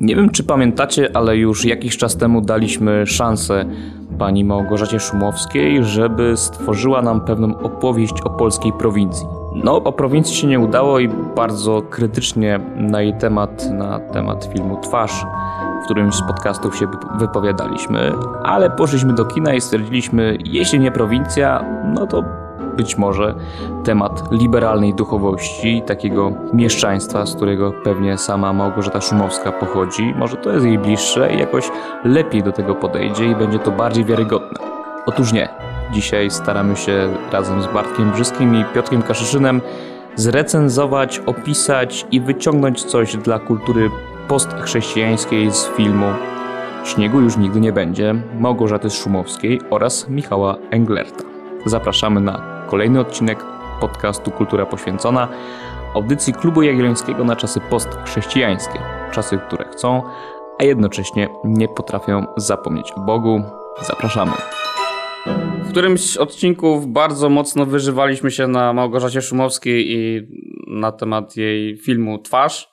Nie wiem, czy pamiętacie, ale już jakiś czas temu daliśmy szansę pani Małgorzacie Szumowskiej, żeby stworzyła nam pewną opowieść o polskiej prowincji. No, o prowincji się nie udało i bardzo krytycznie na jej temat, na temat filmu Twarz, w którymś z podcastów się wypowiadaliśmy, ale poszliśmy do kina i stwierdziliśmy, jeśli nie prowincja, no to być może temat liberalnej duchowości, takiego mieszczaństwa, z którego pewnie sama Małgorzata Szumowska pochodzi. Może to jest jej bliższe i jakoś lepiej do tego podejdzie i będzie to bardziej wiarygodne. Otóż nie. Dzisiaj staramy się razem z Bartkiem Brzyskim i Piotrkiem Kaszyszynem zrecenzować, opisać i wyciągnąć coś dla kultury postchrześcijańskiej z filmu Śniegu już nigdy nie będzie Małgorzaty Szumowskiej oraz Michała Englerta. Zapraszamy na kolejny odcinek podcastu Kultura Poświęcona, audycji Klubu Jagiellońskiego na czasy postchrześcijańskie. Czasy, które chcą, a jednocześnie nie potrafią zapomnieć o Bogu. Zapraszamy. W którymś z odcinków bardzo mocno wyżywaliśmy się na Małgorzacie Szumowskiej i na temat jej filmu Twarz.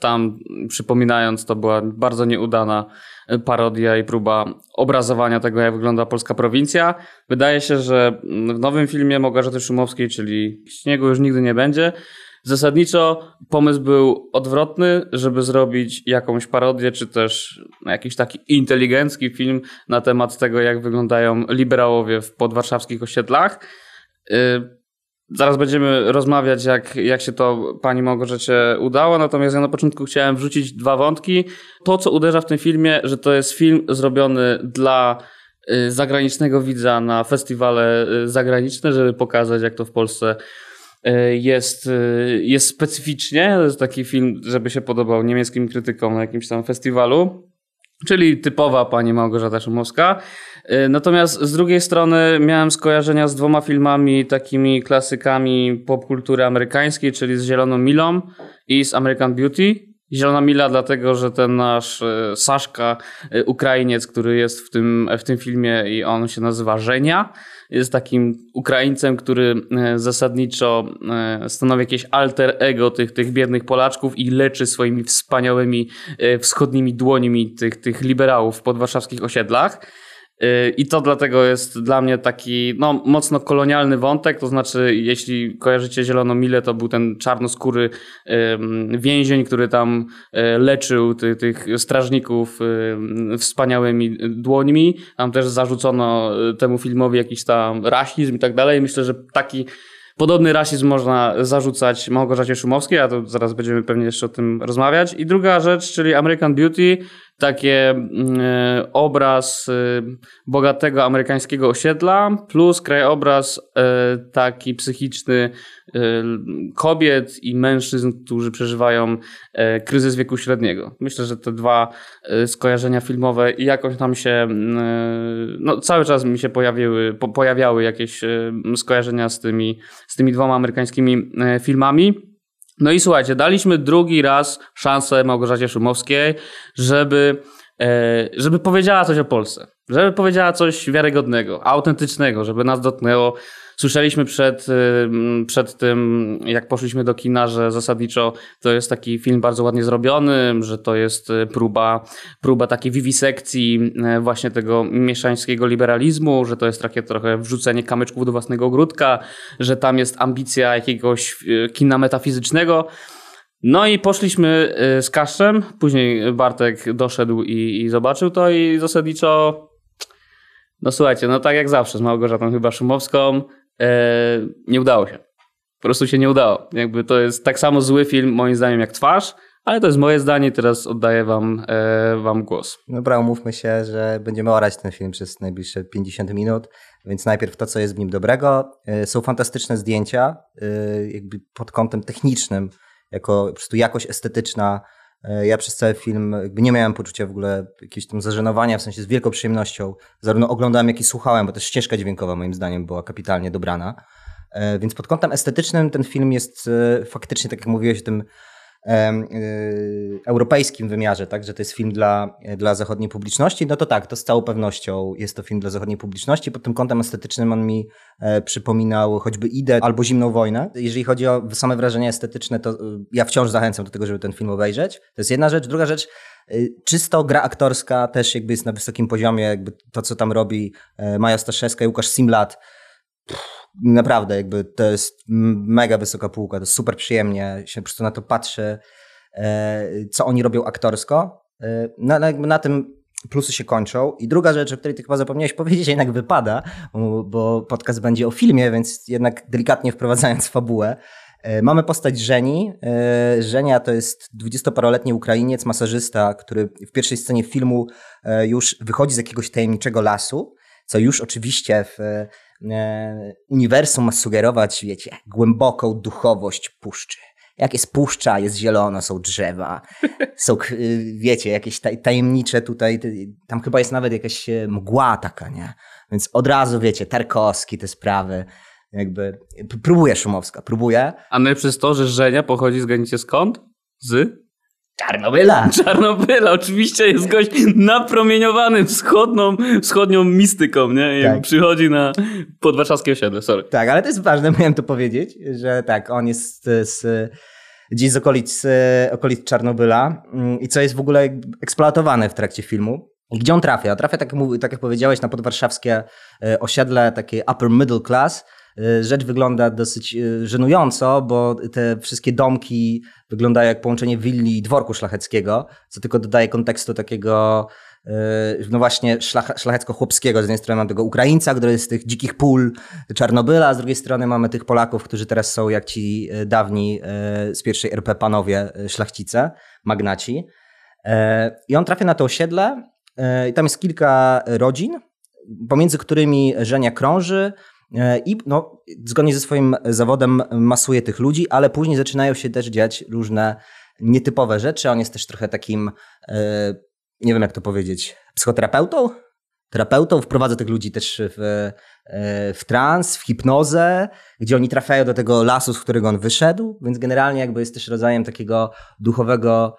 Tam, przypominając, to była bardzo nieudana parodia i próba obrazowania tego, jak wygląda polska prowincja. Wydaje się, że w nowym filmie Małgorzaty Szumowskiej, czyli Śniegu już nigdy nie będzie, zasadniczo pomysł był odwrotny, żeby zrobić jakąś parodię, czy też jakiś taki inteligencki film na temat tego, jak wyglądają liberałowie w podwarszawskich osiedlach. Zaraz będziemy rozmawiać, jak się to pani Małgorzacie udało, natomiast ja na początku chciałem wrzucić dwa wątki. To, co uderza w tym filmie, że to jest film zrobiony dla zagranicznego widza na festiwale zagraniczne, żeby pokazać, jak to w Polsce jest specyficznie. To jest taki film, żeby się podobał niemieckim krytykom na jakimś tam festiwalu. Czyli typowa pani Małgorzata Szumowska. Natomiast z drugiej strony miałem skojarzenia z dwoma filmami, takimi klasykami popkultury amerykańskiej, czyli z Zieloną Milą i z American Beauty. Zielona Mila dlatego, że ten nasz Saszka, Ukrainiec, który jest w tym filmie i on się nazywa Żenia, jest takim Ukraińcem, który zasadniczo stanowi jakieś alter ego tych biednych Polaczków i leczy swoimi wspaniałymi wschodnimi dłońmi tych liberałów w podwarszawskich osiedlach. I to dlatego jest dla mnie taki mocno kolonialny wątek, to znaczy jeśli kojarzycie Zieloną Milę, to był ten czarnoskóry więzień, który tam leczył tych strażników wspaniałymi dłońmi. Tam też zarzucono temu filmowi jakiś tam rasizm i tak dalej. Myślę, że taki podobny rasizm można zarzucać Małgorzacie Szumowskiej, a to zaraz będziemy pewnie jeszcze o tym rozmawiać. I druga rzecz, czyli American Beauty, taki obraz bogatego amerykańskiego osiedla plus krajobraz taki psychiczny kobiet i mężczyzn, którzy przeżywają kryzys wieku średniego. Myślę, że te dwa skojarzenia filmowe jakoś tam się cały czas mi się pojawiały jakieś skojarzenia z tymi dwoma amerykańskimi filmami. No i słuchajcie, daliśmy drugi raz szansę Małgorzacie Szumowskiej, żeby powiedziała coś o Polsce. Żeby powiedziała coś wiarygodnego, autentycznego, żeby nas dotknęło. Słyszeliśmy przed tym, jak poszliśmy do kina, że zasadniczo to jest taki film bardzo ładnie zrobiony, że to jest próba takiej wiwisekcji właśnie tego mieszańskiego liberalizmu, że to jest takie trochę wrzucenie kamyczków do własnego ogródka, że tam jest ambicja jakiegoś kina metafizycznego. No i poszliśmy z Kaszczem, później Bartek doszedł i zobaczył to i zasadniczo, no słuchajcie, tak jak zawsze z Małgorzatą chyba Szumowską, nie udało się. Po prostu się nie udało. Jakby to jest tak samo zły film moim zdaniem jak Twarz, ale to jest moje zdanie i teraz oddaję wam głos. Dobra, umówmy się, że będziemy orać ten film przez najbliższe 50 minut, więc najpierw to, co jest w nim dobrego. Są fantastyczne zdjęcia, jakby pod kątem technicznym, jako po prostu jakość estetyczna. Ja przez cały film jakby nie miałem poczucia w ogóle jakiegoś tam zażenowania, w sensie z wielką przyjemnością zarówno oglądałem, jak i słuchałem, bo też ścieżka dźwiękowa moim zdaniem była kapitalnie dobrana. Więc pod kątem estetycznym ten film jest faktycznie, tak jak mówiłeś, tym europejskim wymiarze, tak, że to jest film dla zachodniej publiczności, no to tak, to z całą pewnością jest to film dla zachodniej publiczności. Pod tym kątem estetycznym on mi przypominał choćby Idę albo Zimną Wojnę. Jeżeli chodzi o same wrażenia estetyczne, to ja wciąż zachęcam do tego, żeby ten film obejrzeć. To jest jedna rzecz. Druga rzecz, czysto gra aktorska też jakby jest na wysokim poziomie. Jakby to, co tam robi Maja Ostaszewska i Łukasz Simlat, naprawdę jakby to jest mega wysoka półka, to jest super przyjemnie, się po prostu na to patrzy, co oni robią aktorsko. Na tym plusy się kończą. I druga rzecz, o której ty chyba zapomniałeś powiedzieć, jednak wypada, bo podcast będzie o filmie, więc jednak delikatnie wprowadzając fabułę, mamy postać Żeni. Żenia to jest 20-paroletni Ukrainiec, masażysta, który w pierwszej scenie filmu już wychodzi z jakiegoś tajemniczego lasu, co już oczywiście w uniwersum ma sugerować, wiecie, głęboką duchowość puszczy. Jak jest puszcza, jest zielono, są drzewa, są, wiecie, jakieś tajemnicze tutaj, tam chyba jest nawet jakaś mgła taka, nie? Więc od razu, wiecie, Tarkowski, te sprawy. Jakby próbuje Szumowska, próbuje. A my przez to, że Żenia pochodzi, zgadnijcie skąd? Z? Czarnobyla. Czarnobyla, oczywiście jest gość napromieniowany wschodnią mistyką, nie? I tak. Przychodzi na podwarszawskie osiedle, sorry. Tak, ale to jest ważne, miałem to powiedzieć, że tak, on jest gdzieś z okolic Czarnobyla i co jest w ogóle eksploatowane w trakcie filmu. I gdzie on trafia? Trafia, tak jak powiedziałeś, na podwarszawskie osiedle, takie upper middle class. Rzecz wygląda dosyć żenująco, bo te wszystkie domki wyglądają jak połączenie willi i dworku szlacheckiego, co tylko dodaje kontekstu takiego, no właśnie, szlachecko-chłopskiego. Z jednej strony mamy tego Ukraińca, który jest z tych dzikich pól Czarnobyla, a z drugiej strony mamy tych Polaków, którzy teraz są jak ci dawni z pierwszej RP panowie, szlachcice, magnaci. I on trafia na to osiedle i tam jest kilka rodzin, pomiędzy którymi Żenia krąży, i no, zgodnie ze swoim zawodem masuje tych ludzi, ale później zaczynają się też dziać różne nietypowe rzeczy. On jest też trochę takim, nie wiem jak to powiedzieć, psychoterapeutą? Terapeutą, wprowadza tych ludzi też w trans, w hipnozę, gdzie oni trafiają do tego lasu, z którego on wyszedł, więc generalnie jakby jest też rodzajem takiego duchowego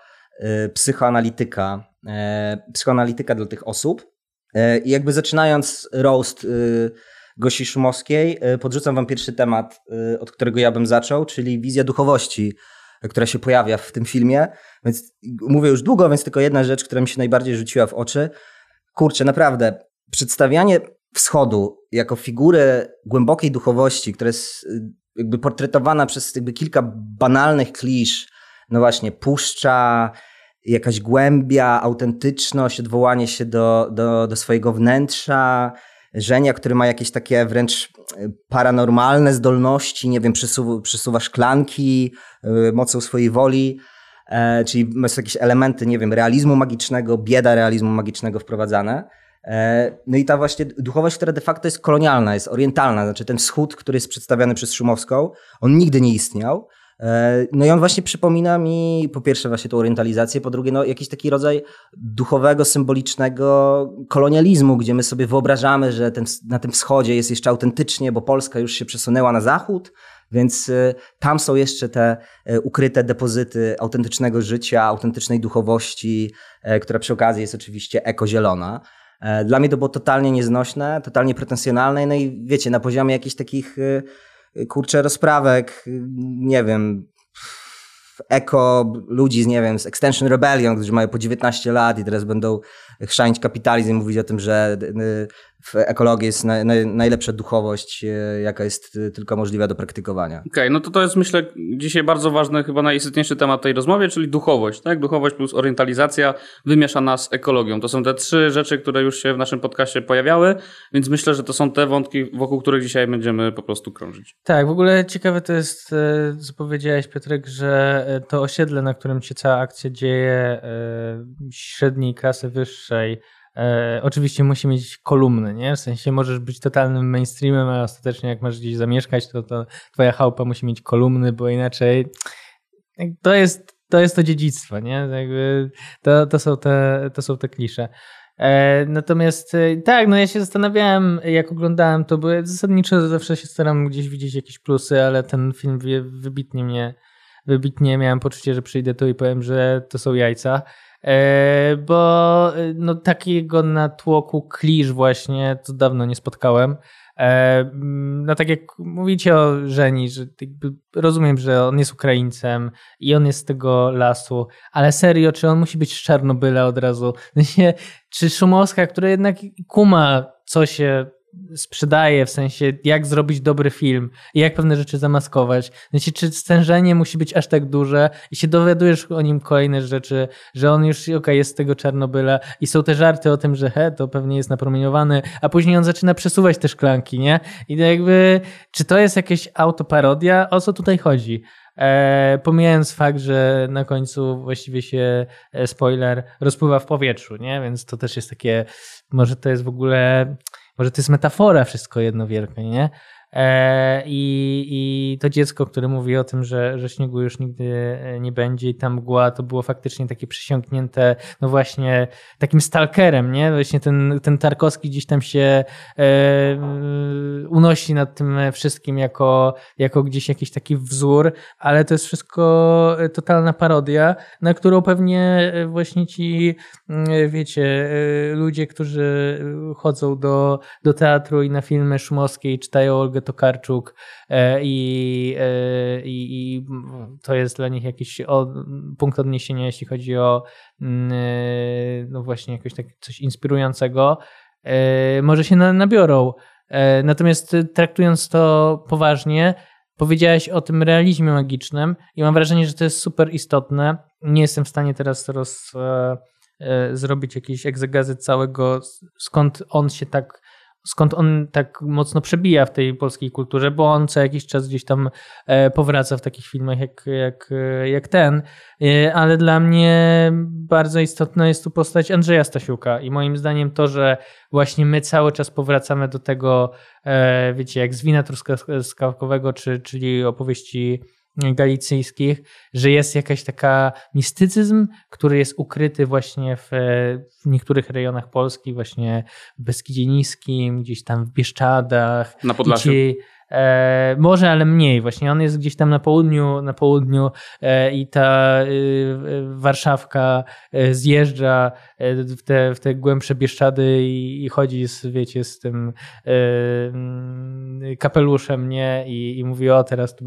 psychoanalityka dla tych osób. I jakby zaczynając roast Gosi Szumowskiej, podrzucam wam pierwszy temat, od którego ja bym zaczął, czyli wizja duchowości, która się pojawia w tym filmie. Więc mówię już długo, więc tylko jedna rzecz, która mi się najbardziej rzuciła w oczy. Kurczę, naprawdę, przedstawianie Wschodu jako figury głębokiej duchowości, która jest jakby portretowana przez jakby kilka banalnych klisz, no właśnie, puszcza, jakaś głębia, autentyczność, odwołanie się do swojego wnętrza, Żenia, który ma jakieś takie wręcz paranormalne zdolności, nie wiem, przesuwa szklanki mocą swojej woli, czyli są jakieś elementy, nie wiem, realizmu magicznego, bieda realizmu magicznego wprowadzane. No i ta właśnie duchowość, która de facto jest kolonialna, jest orientalna, znaczy ten wschód, który jest przedstawiany przez Szumowską, on nigdy nie istniał. No i on właśnie przypomina mi po pierwsze właśnie tą orientalizację, po drugie no jakiś taki rodzaj duchowego, symbolicznego kolonializmu, gdzie my sobie wyobrażamy, że na tym wschodzie jest jeszcze autentycznie, bo Polska już się przesunęła na zachód, więc tam są jeszcze te ukryte depozyty autentycznego życia, autentycznej duchowości, która przy okazji jest oczywiście ekozielona. Dla mnie to było totalnie nieznośne, totalnie pretensjonalne, no i wiecie, na poziomie jakichś takich kurczę rozprawek, nie wiem, eko ludzi, nie wiem, z Extension Rebellion, którzy mają po 19 lat i teraz będą chrzanić kapitalizm i mówić o tym, że w ekologii jest najlepsza duchowość, jaka jest tylko możliwa do praktykowania. Okej, no to jest myślę dzisiaj bardzo ważny, chyba najistotniejszy temat tej rozmowy, czyli duchowość, tak? Duchowość plus orientalizacja wymieszana z ekologią. To są te trzy rzeczy, które już się w naszym podcaście pojawiały, więc myślę, że to są te wątki, wokół których dzisiaj będziemy po prostu krążyć. Tak, w ogóle ciekawe to jest, co powiedziałeś, Piotrek, że to osiedle, na którym się cała akcja dzieje, średniej klasy wyższej, oczywiście musi mieć kolumny, nie? W sensie możesz być totalnym mainstreamem, ale ostatecznie jak masz gdzieś zamieszkać, to twoja chałupa musi mieć kolumny, bo inaczej to jest to dziedzictwo, nie? Jakby to są te klisze. Natomiast tak, no ja się zastanawiałem, jak oglądałem to, bo zasadniczo zawsze się staram gdzieś widzieć jakieś plusy, ale ten film wybitnie mnie wybitnie miałem poczucie, że przyjdę tu i powiem, że to są jajca, bo no, takiego natłoku klisz właśnie to dawno nie spotkałem. No tak jak mówicie o Żeni, że rozumiem, że on jest Ukraińcem i on jest z tego lasu, ale serio, czy on musi być z Czarnobyla od razu? Czy Szumowska, która jednak kuma, co się sprzedaje, w sensie jak zrobić dobry film i jak pewne rzeczy zamaskować. Znaczy, czy stężenie musi być aż tak duże i się dowiadujesz o nim kolejne rzeczy, że on już okej, jest z tego Czarnobyla i są te żarty o tym, że to pewnie jest napromieniowany, a później on zaczyna przesuwać te szklanki, nie? I jakby, czy to jest jakieś autoparodia? O co tutaj chodzi? Pomijając fakt, że na końcu właściwie się spoiler rozpływa w powietrzu, nie? Więc to też jest takie, może to jest w ogóle... Może to jest metafora wszystko jedno wielkie, nie? I to dziecko, które mówi o tym, że śniegu już nigdy nie będzie i ta mgła, to było faktycznie takie przysiągnięte, no właśnie takim stalkerem, nie? Właśnie ten Tarkowski gdzieś tam się unosi nad tym wszystkim jako gdzieś jakiś taki wzór, ale to jest wszystko totalna parodia, na którą pewnie właśnie ci, wiecie, ludzie, którzy chodzą do teatru i na filmy Szumowskiej i czytają Olgę Tokarczuk i to jest dla nich jakiś punkt odniesienia, jeśli chodzi o no właśnie jakoś tak coś inspirującego, może się nabiorą. Natomiast traktując to poważnie, powiedziałaś o tym realizmie magicznym i mam wrażenie, że to jest super istotne. Nie jestem w stanie teraz zrobić jakiejś egzegezy całego, skąd on tak mocno przebija w tej polskiej kulturze, bo on co jakiś czas gdzieś tam powraca w takich filmach jak ten, ale dla mnie bardzo istotna jest tu postać Andrzeja Stasiuka i moim zdaniem to, że właśnie my cały czas powracamy do tego, wiecie, jak z Wina truskawkowego, czyli opowieści galicyjskich, że jest jakaś taka mistycyzm, który jest ukryty właśnie w niektórych rejonach Polski, właśnie w Beskidzie Niskim, gdzieś tam w Bieszczadach. Na Podlasiu. Może, ale mniej. Właśnie on jest gdzieś tam na południu i ta Warszawka zjeżdża w te głębsze Bieszczady i chodzi z tym kapeluszem, nie? I mówi, teraz tu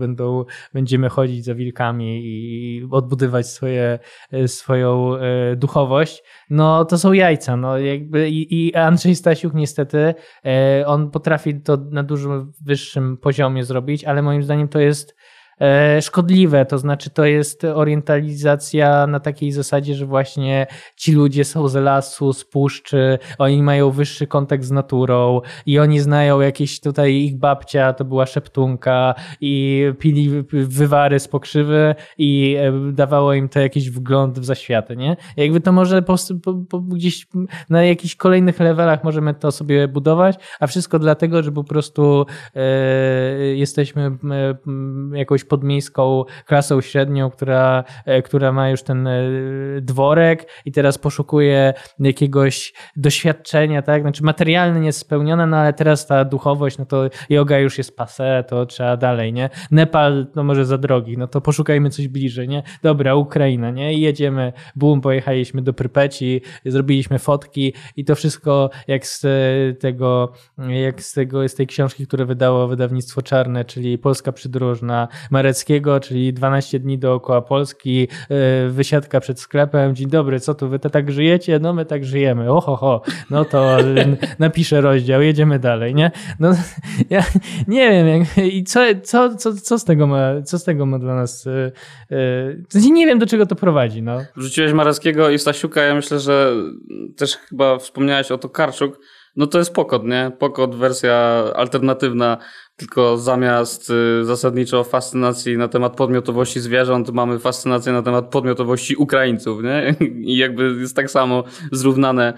będziemy chodzić za wilkami i odbudowywać swoją duchowość. No to są jajca. No, jakby, i Andrzej Stasiuk niestety, on potrafi to na dużo wyższym poziomie zrobić, ale moim zdaniem to jest szkodliwe, to znaczy to jest orientalizacja na takiej zasadzie, że właśnie ci ludzie są z lasu, z puszczy, oni mają wyższy kontakt z naturą i oni znają jakieś tutaj, ich babcia to była szeptunka i pili wywary z pokrzywy i dawało im to jakiś wgląd w zaświaty, nie? Jakby to może gdzieś na jakichś kolejnych levelach możemy to sobie budować, a wszystko dlatego, że po prostu jesteśmy jakąś podmiejską klasą średnią, która ma już ten dworek i teraz poszukuje jakiegoś doświadczenia, tak? Znaczy materialne nie jest spełnione, no ale teraz ta duchowość, no to joga już jest passé, to trzeba dalej, nie? Nepal, no może za drogi, no to poszukajmy coś bliżej, nie? Dobra, Ukraina, nie? I jedziemy, pojechaliśmy do Prypeci, zrobiliśmy fotki i to wszystko jak z tej książki, które wydało wydawnictwo Czarne, czyli Polska Przydrożna, Mareckiego, czyli 12 dni dookoła Polski, wysiadka przed sklepem, dzień dobry, co tu, wy tak żyjecie? No my tak żyjemy, ohoho, no to napiszę rozdział, jedziemy dalej, nie? No ja nie wiem, i co z tego ma dla nas, nie wiem, do czego to prowadzi, no. Wrzuciłeś Mareckiego i Stasiuka, ja myślę, że też chyba wspomniałeś o Tokarczuk, no to jest Pokot, nie? Pokot, wersja alternatywna, tylko zamiast zasadniczo fascynacji na temat podmiotowości zwierząt mamy fascynację na temat podmiotowości Ukraińców, nie? I jakby jest tak samo zrównane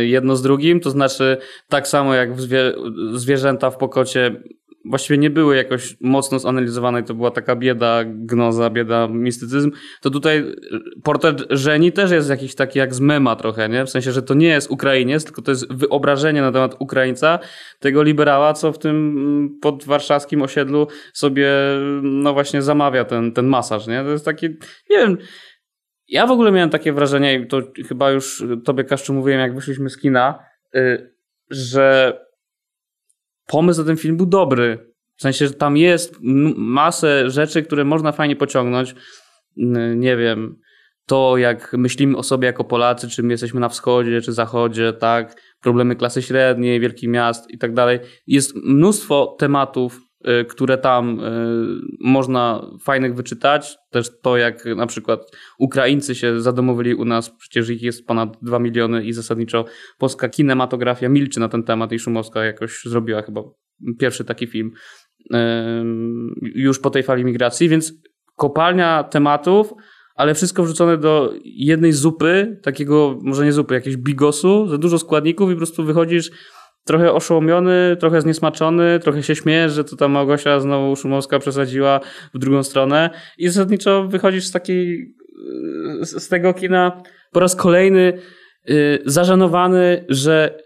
jedno z drugim, to znaczy tak samo jak zwierzęta w Pokocie właściwie nie były jakoś mocno zanalizowane, to była taka bieda, gnoza, bieda, mistycyzm, to tutaj portret Żeni też jest jakiś taki jak z mema trochę, nie? W sensie, że to nie jest Ukrainiec, tylko to jest wyobrażenie na temat Ukraińca, tego liberała, co w tym podwarszawskim osiedlu sobie no właśnie zamawia ten masaż, nie? To jest taki, nie wiem, ja w ogóle miałem takie wrażenie i to chyba już tobie, Kaszczu, mówiłem, jak wyszliśmy z kina, że pomysł na ten film był dobry. W sensie, że tam jest masę rzeczy, które można fajnie pociągnąć. Nie wiem, to jak myślimy o sobie jako Polacy, czy my jesteśmy na wschodzie, czy zachodzie, tak? Problemy klasy średniej, wielkich miast i tak dalej. Jest mnóstwo tematów, które tam można fajnych wyczytać. Też to, jak na przykład Ukraińcy się zadomowili u nas, przecież ich jest ponad 2 miliony i zasadniczo polska kinematografia milczy na ten temat i Szumowska jakoś zrobiła chyba pierwszy taki film już po tej fali migracji, więc kopalnia tematów, ale wszystko wrzucone do jednej zupy, takiego, może nie zupy, jakiegoś bigosu, za dużo składników i po prostu wychodzisz trochę oszołomiony, trochę zniesmaczony, trochę się śmiejesz, że to ta Małgosia znowu Szumowska przesadziła w drugą stronę i zasadniczo wychodzisz z tego kina po raz kolejny zażenowany, że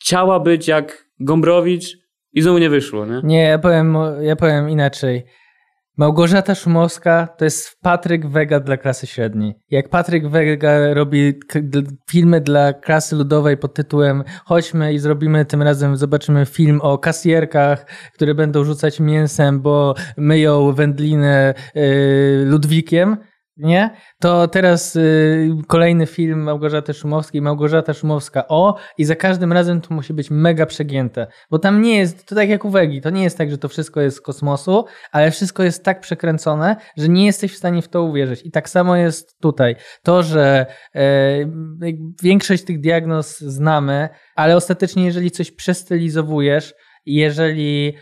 chciała być jak Gombrowicz i znowu nie wyszło, nie? Nie, ja powiem inaczej. Małgorzata Szumowska to jest Patryk Vega dla klasy średniej. Jak Patryk Vega robi filmy dla klasy ludowej pod tytułem chodźmy i zrobimy tym razem, zobaczymy film o kasjerkach, które będą rzucać mięsem, bo myją wędlinę Ludwikiem, nie? To teraz kolejny film Małgorzaty Szumowskiej, Małgorzata Szumowska i za każdym razem to musi być mega przegięte, bo tam nie jest, to tak jak u Wegi, to nie jest tak, że to wszystko jest z kosmosu, ale wszystko jest tak przekręcone, że nie jesteś w stanie w to uwierzyć i tak samo jest tutaj. To, że większość tych diagnoz znamy, ale ostatecznie jeżeli coś przestylizowujesz, jeżeli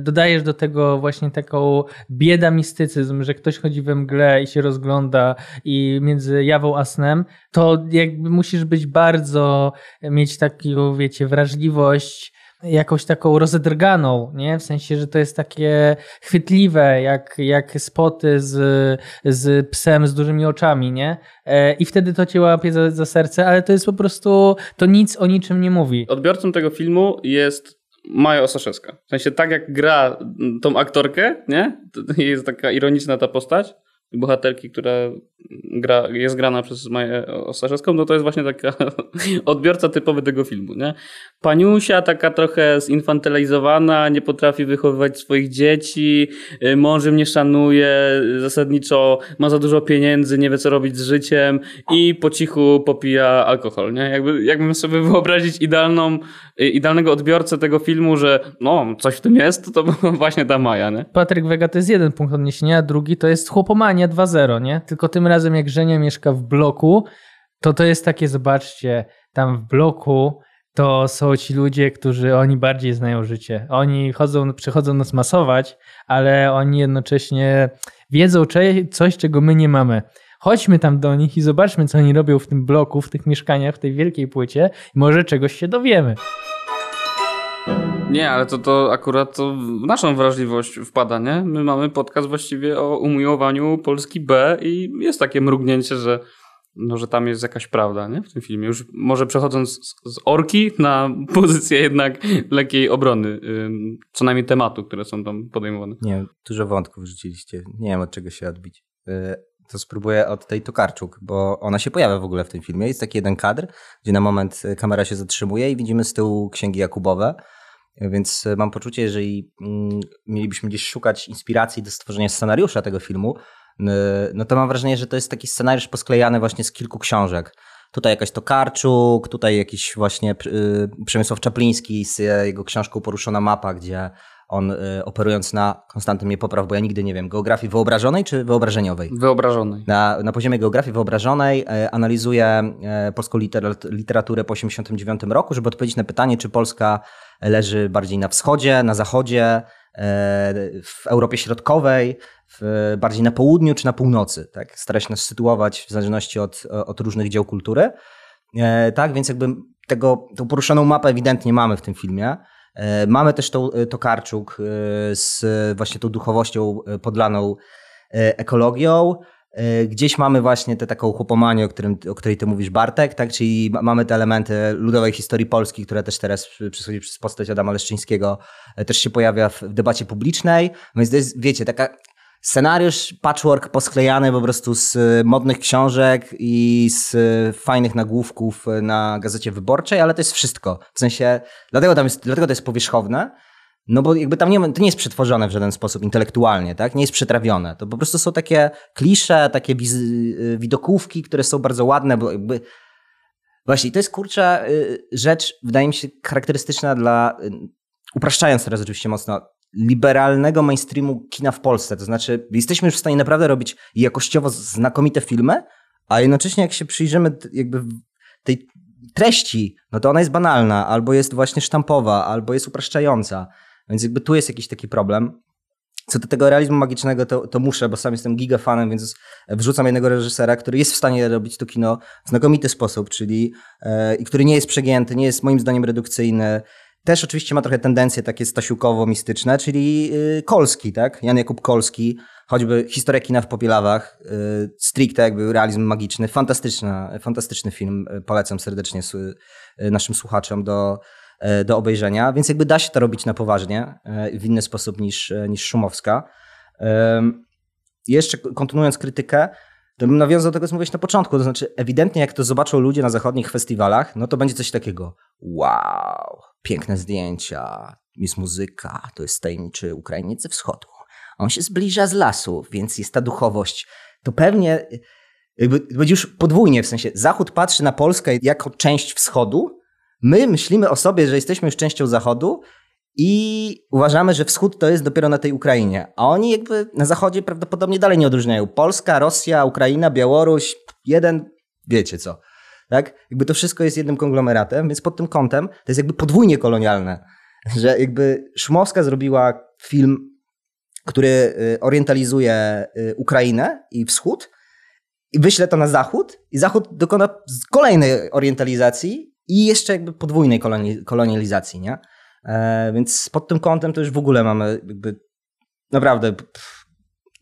dodajesz do tego właśnie taką biedę mistycyzm, że ktoś chodzi we mgle i się rozgląda i między jawą a snem, to jakby musisz być bardzo, mieć taką, wiecie, wrażliwość jakąś taką rozedrganą, nie? W sensie, że to jest takie chwytliwe, jak spoty z psem z dużymi oczami, nie? I wtedy to cię łapie za serce, ale to jest po prostu, to nic o niczym nie mówi. Odbiorcą tego filmu jest Maja Ostaszewska. W sensie tak jak gra tą aktorkę, nie? To jest taka ironiczna ta postać bohaterki, która jest grana przez Maję Ostaszewską, no to jest właśnie taka odbiorca typowy tego filmu, nie? Paniusia taka trochę zinfantylizowana, nie potrafi wychowywać swoich dzieci, mąż nie szanuje, zasadniczo ma za dużo pieniędzy, nie wie co robić z życiem i po cichu popija alkohol, nie? Jakbym sobie wyobrazić idealnego odbiorcę tego filmu, że no, coś w tym jest, to właśnie ta Maja, nie? Patryk Vega to jest jeden punkt odniesienia, a drugi to jest chłopomania 2.0, nie? Tylko tym razem jak Żenia mieszka w bloku, to jest takie, zobaczcie, tam w bloku to są ci ludzie, którzy oni bardziej znają życie. Oni przychodzą nas masować, ale oni jednocześnie wiedzą coś, czego my nie mamy. Chodźmy tam do nich i zobaczmy, co oni robią w tym bloku, w tych mieszkaniach, w tej wielkiej płycie. Może czegoś się dowiemy. Nie, ale to akurat to w naszą wrażliwość wpada, nie? My mamy podcast właściwie o umiłowaniu Polski B i jest takie mrugnięcie, że tam jest jakaś prawda, nie? W tym filmie. Już może przechodząc z orki na pozycję jednak lekkiej obrony, co najmniej tematu, które są tam podejmowane. Nie, dużo wątków rzuciliście. Nie wiem, od czego się odbić. To spróbuję od tej Tokarczuk, bo ona się pojawia w ogóle w tym filmie. Jest taki jeden kadr, gdzie na moment kamera się zatrzymuje i widzimy z tyłu Księgi Jakubowe. Więc mam poczucie, jeżeli mielibyśmy gdzieś szukać inspiracji do stworzenia scenariusza tego filmu, no to mam wrażenie, że to jest taki scenariusz posklejany właśnie z kilku książek. Tutaj jakaś Tokarczuk, tutaj jakiś właśnie Przemysław Czapliński z jego książką Poruszona mapa, gdzie on operując na, Konstanty mnie popraw, bo ja nigdy nie wiem, geografii wyobrażonej czy wyobrażeniowej? Wyobrażonej. Na poziomie geografii wyobrażonej analizuje polską literaturę po 1989 roku, żeby odpowiedzieć na pytanie, czy Polska leży bardziej na wschodzie, na zachodzie, w Europie Środkowej, bardziej na południu czy na północy. Tak? Stara się nas sytuować w zależności od różnych dzieł kultury. Tak, więc jakby tą poruszoną mapę ewidentnie mamy w tym filmie. Mamy też tą Tokarczuk z właśnie tą duchowością podlaną ekologią. Gdzieś mamy właśnie tę taką chłopomanię, o której ty mówisz, Bartek, tak? Czyli mamy te elementy ludowej historii Polski, która też teraz przez postać Adama Leszczyńskiego też się pojawia w debacie publicznej. Więc to jest, wiecie, taka scenariusz, patchwork posklejany po prostu z modnych książek i z fajnych nagłówków na Gazecie Wyborczej, ale to jest wszystko. W sensie, dlatego to jest powierzchowne. No bo jakby tam to nie jest przetworzone w żaden sposób intelektualnie, tak? Nie jest przetrawione. To po prostu są takie klisze, takie widokówki, które są bardzo ładne, bo jakby... Właśnie to jest, kurczę, rzecz, wydaje mi się, charakterystyczna dla, upraszczając teraz oczywiście mocno, liberalnego mainstreamu kina w Polsce. To znaczy jesteśmy już w stanie naprawdę robić jakościowo znakomite filmy, a jednocześnie jak się przyjrzymy jakby tej treści, no to ona jest banalna, albo jest właśnie sztampowa, albo jest upraszczająca. Więc jakby tu jest jakiś taki problem. Co do tego realizmu magicznego, to muszę, bo sam jestem gigafanem, więc wrzucam jednego reżysera, który jest w stanie robić to kino w znakomity sposób, czyli i który nie jest przegięty, nie jest moim zdaniem redukcyjny. Też oczywiście ma trochę tendencje takie stasiukowo-mistyczne, czyli Kolski, tak? Jan Jakub Kolski, choćby Historia kina w Popielawach, stricte jakby realizm magiczny, fantastyczny film, polecam serdecznie naszym słuchaczom do obejrzenia, więc jakby da się to robić na poważnie, w inny sposób niż Szumowska. Jeszcze kontynuując krytykę, to bym nawiązał do tego, co mówiłeś na początku, to znaczy ewidentnie jak to zobaczą ludzie na zachodnich festiwalach, no to będzie coś takiego, wow, piękne zdjęcia, jest muzyka, to jest tajemniczy Ukrainiec wschodu, on się zbliża z lasu, więc jest ta duchowość, to pewnie jakby będzie już podwójnie, w sensie Zachód patrzy na Polskę jako część wschodu, my myślimy o sobie, że jesteśmy już częścią Zachodu i uważamy, że Wschód to jest dopiero na tej Ukrainie. A oni jakby na Zachodzie prawdopodobnie dalej nie odróżniają. Polska, Rosja, Ukraina, Białoruś, jeden, wiecie co. Tak? Jakby to wszystko jest jednym konglomeratem, więc pod tym kątem to jest jakby podwójnie kolonialne. Że jakby Szumowska zrobiła film, który orientalizuje Ukrainę i Wschód i wyśle to na Zachód i Zachód dokona kolejnej orientalizacji i jeszcze jakby podwójnej kolonializacji, nie? Więc pod tym kątem to już w ogóle mamy jakby naprawdę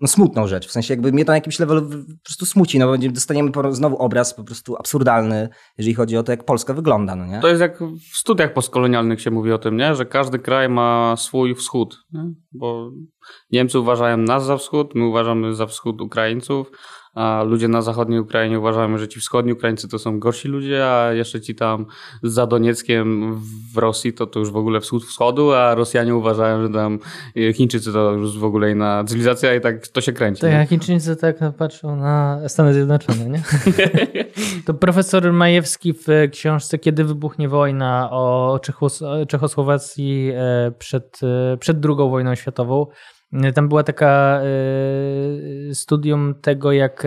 no smutną rzecz. W sensie jakby mnie to na jakimś levelu po prostu smuci, no bo dostaniemy znowu obraz po prostu absurdalny, jeżeli chodzi o to, jak Polska wygląda, no nie? To jest jak w studiach postkolonialnych się mówi o tym, nie? Że każdy kraj ma swój wschód, nie? Bo Niemcy uważają nas za wschód, my uważamy za wschód Ukraińców, a ludzie na zachodniej Ukrainie uważają, że ci wschodni Ukraińcy to są gorsi ludzie, a jeszcze ci tam za Donieckiem w Rosji to już w ogóle wschód wschodu, a Rosjanie uważają, że tam Chińczycy to już w ogóle inna cywilizacja i tak to się kręci. Tak, a Chińczycy tak patrzą na Stany Zjednoczone, nie? To profesor Majewski w książce Kiedy wybuchnie wojna o Czechosłowacji przed II wojną światową. Tam była taka studium tego, jak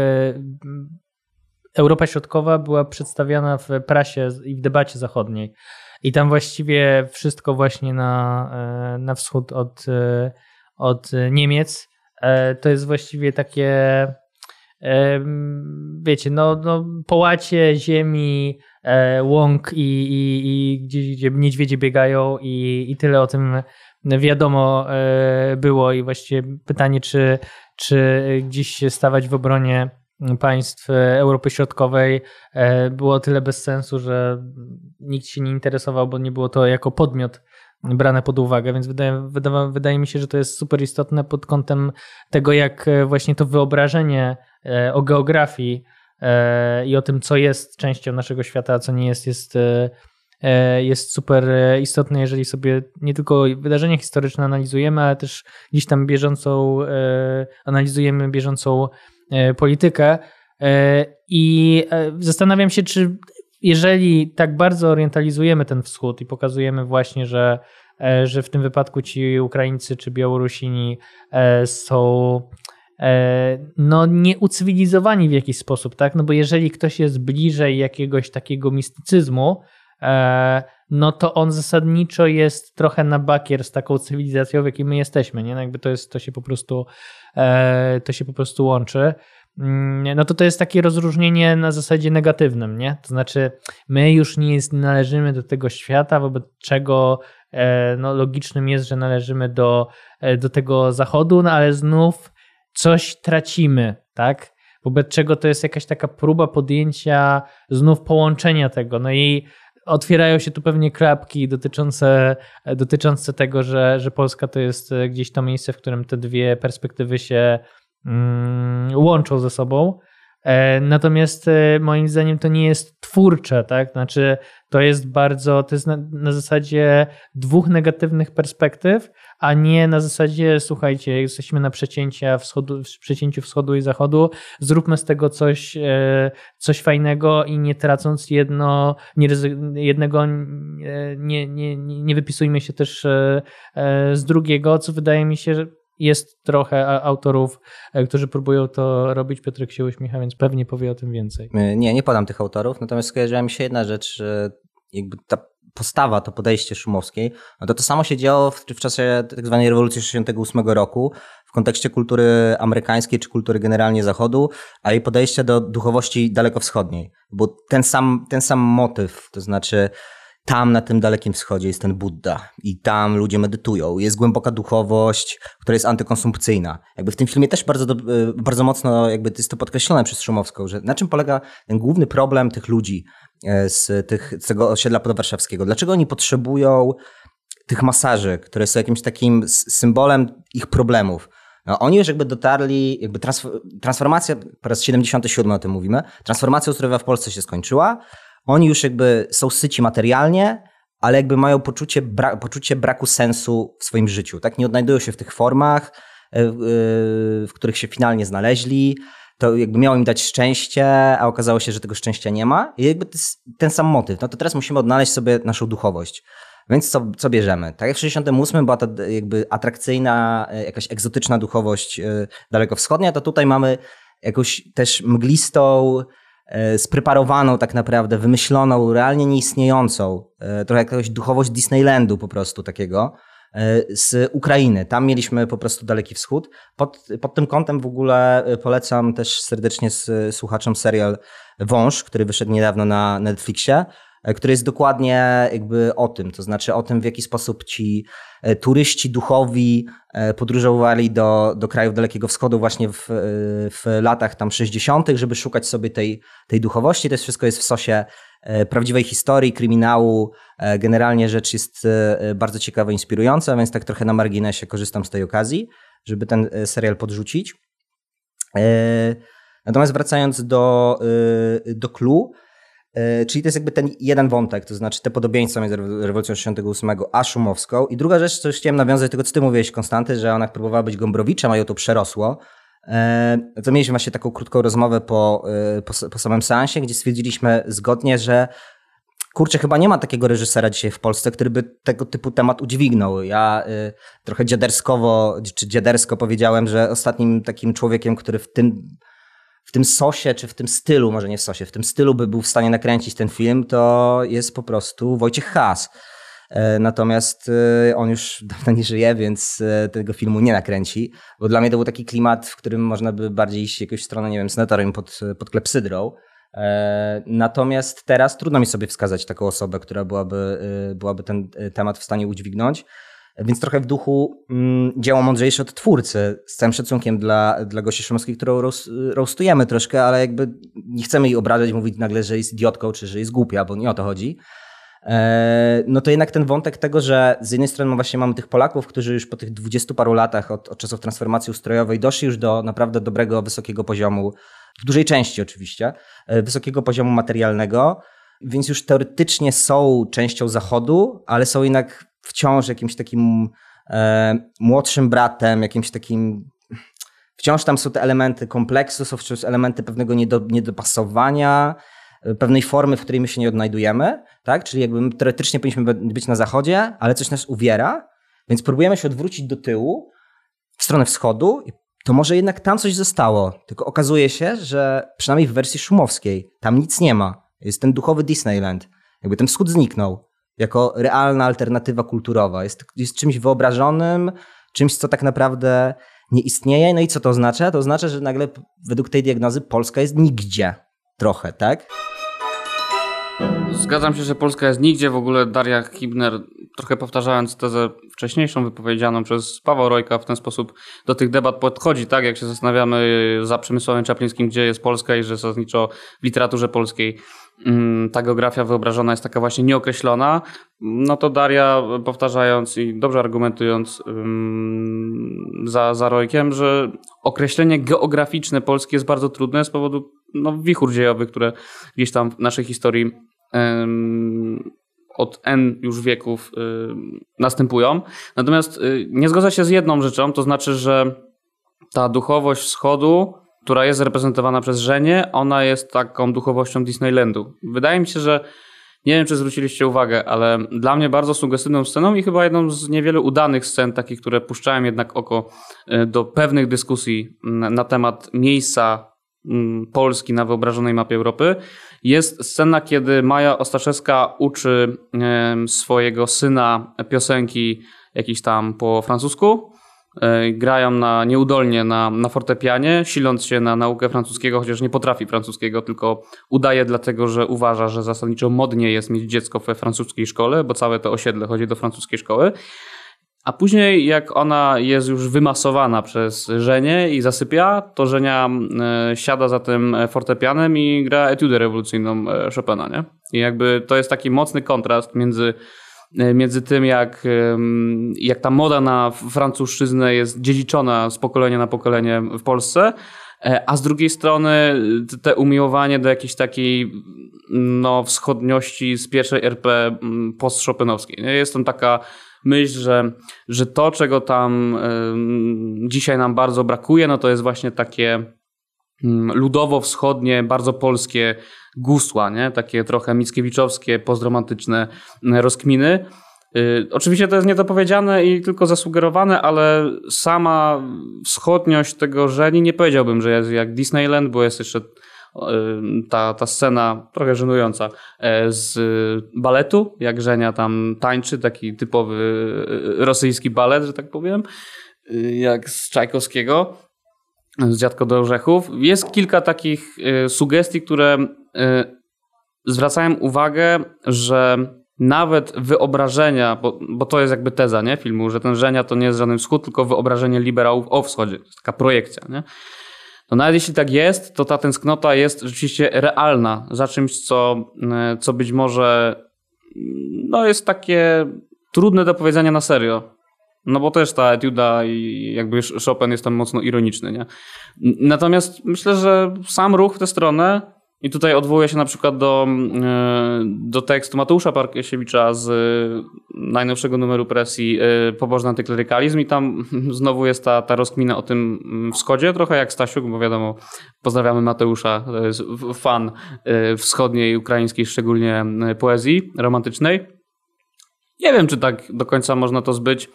Europa Środkowa była przedstawiana w prasie i w debacie zachodniej. I tam właściwie wszystko właśnie na wschód od Niemiec. To jest właściwie takie, wiecie, no połacie ziemi, łąk i gdzie niedźwiedzie biegają i tyle o tym wiadomo było i właściwie pytanie, czy gdzieś się stawać w obronie państw Europy Środkowej było tyle bez sensu, że nikt się nie interesował, bo nie było to jako podmiot brane pod uwagę, więc wydaje mi się, że to jest super istotne pod kątem tego, jak właśnie to wyobrażenie o geografii i o tym, co jest częścią naszego świata, a co nie jest, jest super istotne, jeżeli sobie nie tylko wydarzenia historyczne analizujemy, ale też gdzieś tam analizujemy bieżącą politykę i zastanawiam się, czy jeżeli tak bardzo orientalizujemy ten wschód i pokazujemy właśnie, że w tym wypadku ci Ukraińcy czy Białorusini są no nieucywilizowani w jakiś sposób, tak? No bo jeżeli ktoś jest bliżej jakiegoś takiego mistycyzmu, no to on zasadniczo jest trochę na bakier z taką cywilizacją, w jakiej my jesteśmy, nie? No jakby to się po prostu łączy. No to jest takie rozróżnienie na zasadzie negatywnym, nie? To znaczy my już nie należymy do tego świata, wobec czego no logicznym jest, że należymy do tego Zachodu, no ale znów coś tracimy, tak? Wobec czego to jest jakaś taka próba podjęcia znów połączenia tego. No i otwierają się tu pewnie klapki dotyczące tego, że Polska to jest gdzieś to miejsce, w którym te dwie perspektywy się łączą ze sobą. Natomiast moim zdaniem to nie jest twórcze, tak? Znaczy to jest na zasadzie dwóch negatywnych perspektyw, a nie na zasadzie, słuchajcie, jesteśmy na przecięciu wschodu i zachodu, zróbmy z tego coś fajnego i nie tracąc jednego, nie wypisujmy się też z drugiego, co wydaje mi się, że jest trochę autorów, którzy próbują to robić. Piotrek się uśmiecha, więc pewnie powie o tym więcej. Nie podam tych autorów, natomiast skojarzyła mi się jedna rzecz, jakby ta postawa, to podejście Szumowskiej, no to samo się działo w czasie tak zwanej rewolucji 68 roku w kontekście kultury amerykańskiej czy kultury generalnie Zachodu, a jej podejście do duchowości dalekowschodniej, bo ten sam motyw, to znaczy tam na tym Dalekim Wschodzie jest ten Budda i tam ludzie medytują. Jest głęboka duchowość, która jest antykonsumpcyjna. Jakby w tym filmie też bardzo mocno jakby jest to podkreślone przez Szumowską, że na czym polega ten główny problem tych ludzi z tego osiedla podwarszawskiego. Dlaczego oni potrzebują tych masaży, które są jakimś takim symbolem ich problemów. No, oni już jakby dotarli, jakby transformacja, po raz 77 o tym mówimy, transformacja ustrojowa w Polsce się skończyła. Oni już jakby są syci materialnie, ale jakby mają poczucie braku sensu w swoim życiu. Tak? Nie odnajdują się w tych formach, w których się finalnie znaleźli. To jakby miało im dać szczęście, a okazało się, że tego szczęścia nie ma. I jakby to jest ten sam motyw. No to teraz musimy odnaleźć sobie naszą duchowość. Więc co bierzemy? Tak jak w 68 była ta jakby atrakcyjna, jakaś egzotyczna duchowość dalekowschodnia, to tutaj mamy jakąś też mglistą, spreparowaną tak naprawdę, wymyśloną, realnie nieistniejącą, trochę jakąś duchowość Disneylandu po prostu takiego, z Ukrainy. Tam mieliśmy po prostu Daleki Wschód. Pod tym kątem w ogóle polecam też serdecznie słuchaczom serial Wąż, który wyszedł niedawno na Netflixie, który jest dokładnie jakby o tym, to znaczy o tym, w jaki sposób ci turyści duchowi podróżowali do krajów Dalekiego Wschodu właśnie w latach tam 60., żeby szukać sobie tej duchowości. To jest, wszystko jest w sosie prawdziwej historii, kryminału. Generalnie rzecz jest bardzo ciekawa, inspirująca, więc tak trochę na marginesie korzystam z tej okazji, żeby ten serial podrzucić. Natomiast wracając do Clue, czyli to jest jakby ten jeden wątek, to znaczy te podobieństwa między rewolucją 68 a Szumowską. I druga rzecz, coś chciałem nawiązać do tego, co ty mówiłeś, Konstanty, że ona próbowała być Gombrowiczem, a ją to przerosło. To mieliśmy właśnie taką krótką rozmowę po samym seansie, gdzie stwierdziliśmy zgodnie, że kurczę, chyba nie ma takiego reżysera dzisiaj w Polsce, który by tego typu temat udźwignął. Ja trochę dziadersko powiedziałem, że ostatnim takim człowiekiem, który w tym sosie, czy w tym stylu, może nie w sosie, w tym stylu by był w stanie nakręcić ten film, to jest po prostu Wojciech Has. Natomiast on już dawno nie żyje, więc tego filmu nie nakręci, bo dla mnie to był taki klimat, w którym można by bardziej iść w jakąś stronę, nie wiem, Sanatorium pod Klepsydrą. Natomiast teraz trudno mi sobie wskazać taką osobę, która byłaby ten temat w stanie udźwignąć. Więc trochę w duchu dzieło mądrzejsze od twórcy, z całym szacunkiem dla Gosi Szumowskiej, którą roastujemy troszkę, ale jakby nie chcemy jej obrażać, mówić nagle, że jest idiotką czy że jest głupia, bo nie o to chodzi. No to jednak ten wątek tego, że z jednej strony właśnie mamy tych Polaków, którzy już po tych 20 paru latach od czasów transformacji ustrojowej doszli już do naprawdę dobrego, wysokiego poziomu, w dużej części oczywiście, wysokiego poziomu materialnego, więc już teoretycznie są częścią Zachodu, ale są jednak wciąż jakimś takim młodszym bratem, jakimś takim... Wciąż tam są te elementy kompleksu, są wciąż elementy pewnego niedopasowania, pewnej formy, w której my się nie odnajdujemy, tak? Czyli jakby teoretycznie powinniśmy być na zachodzie, ale coś nas uwiera, więc próbujemy się odwrócić do tyłu, w stronę wschodu, i to może jednak tam coś zostało. Tylko okazuje się, że przynajmniej w wersji szumowskiej tam nic nie ma. Jest ten duchowy Disneyland. Jakby ten wschód zniknął jako realna alternatywa kulturowa. Jest czymś wyobrażonym, czymś, co tak naprawdę nie istnieje. No i co to oznacza? To oznacza, że nagle według tej diagnozy Polska jest nigdzie. Trochę, tak? Zgadzam się, że Polska jest nigdzie. W ogóle Daria Kibner trochę powtarzając tezę wcześniejszą wypowiedzianą przez Pawła Rojka, w ten sposób do tych debat podchodzi, tak jak się zastanawiamy za Przemysławem Czaplińskim, gdzie jest Polska i że zasadniczo w literaturze polskiej ta geografia wyobrażona jest taka właśnie nieokreślona, no to Daria, powtarzając i dobrze argumentując za Rojkiem, że określenie geograficzne Polski jest bardzo trudne z powodu wichur dziejowych, które gdzieś tam w naszej historii od N już wieków następują. Natomiast nie zgodzę się z jedną rzeczą, to znaczy, że ta duchowość wschodu, która jest reprezentowana przez Żenię, ona jest taką duchowością Disneylandu. Wydaje mi się, że nie wiem, czy zwróciliście uwagę, ale dla mnie bardzo sugestywną sceną i chyba jedną z niewielu udanych scen, takich, które puszczałem jednak oko do pewnych dyskusji na temat miejsca Polski na wyobrażonej mapie Europy, jest scena, kiedy Maja Ostaszewska uczy swojego syna piosenki jakiejś tam po francusku. Grają nieudolnie na fortepianie, siląc się na naukę francuskiego, chociaż nie potrafi francuskiego, tylko udaje dlatego, że uważa, że zasadniczo modnie jest mieć dziecko we francuskiej szkole, bo całe to osiedle chodzi do francuskiej szkoły. A później jak ona jest już wymasowana przez Żenię i zasypia, to Żenia siada za tym fortepianem i gra etiudę rewolucyjną Chopina, nie? I jakby to jest taki mocny kontrast między tym, jak ta moda na francuszczyznę jest dziedziczona z pokolenia na pokolenie w Polsce, a z drugiej strony te umiłowanie do jakiejś takiej wschodniości z pierwszej RP post-chopinowskiej. Jest tam taka myśl, że to, czego tam dzisiaj nam bardzo brakuje, to jest właśnie takie ludowo-wschodnie, bardzo polskie gusła, nie? Takie trochę mickiewiczowskie, postromantyczne rozkminy. Oczywiście to jest niedopowiedziane i tylko zasugerowane, ale sama wschodniość tego Żeni nie powiedziałbym, że jest jak Disneyland, bo jest jeszcze ta scena trochę żenująca z baletu, jak Żenia tam tańczy, taki typowy rosyjski balet, że tak powiem, jak z Czajkowskiego, z Dziadko do Orzechów. Jest kilka takich sugestii, które zwracają uwagę, że nawet wyobrażenia, bo to jest jakby teza, nie, filmu, że ten Żenia to nie jest żaden wschód, tylko wyobrażenie liberałów o wschodzie. To jest taka projekcja, nie? No nawet jeśli tak jest, to ta tęsknota jest rzeczywiście realna za czymś, co być może jest takie trudne do powiedzenia na serio. Bo też ta etiuda i jakby Chopin jest tam mocno ironiczny, nie? Natomiast myślę, że sam ruch w tę stronę, i tutaj odwołuję się na przykład do tekstu Mateusza Matczak-Siewicza z najnowszego numeru Presji Pobożny antyklerykalizm, i tam znowu jest ta rozkmina o tym wschodzie, trochę jak Stasiuk, bo wiadomo, pozdrawiamy Mateusza, to jest fan wschodniej, ukraińskiej, szczególnie poezji romantycznej. Nie wiem, czy tak do końca można to zbyć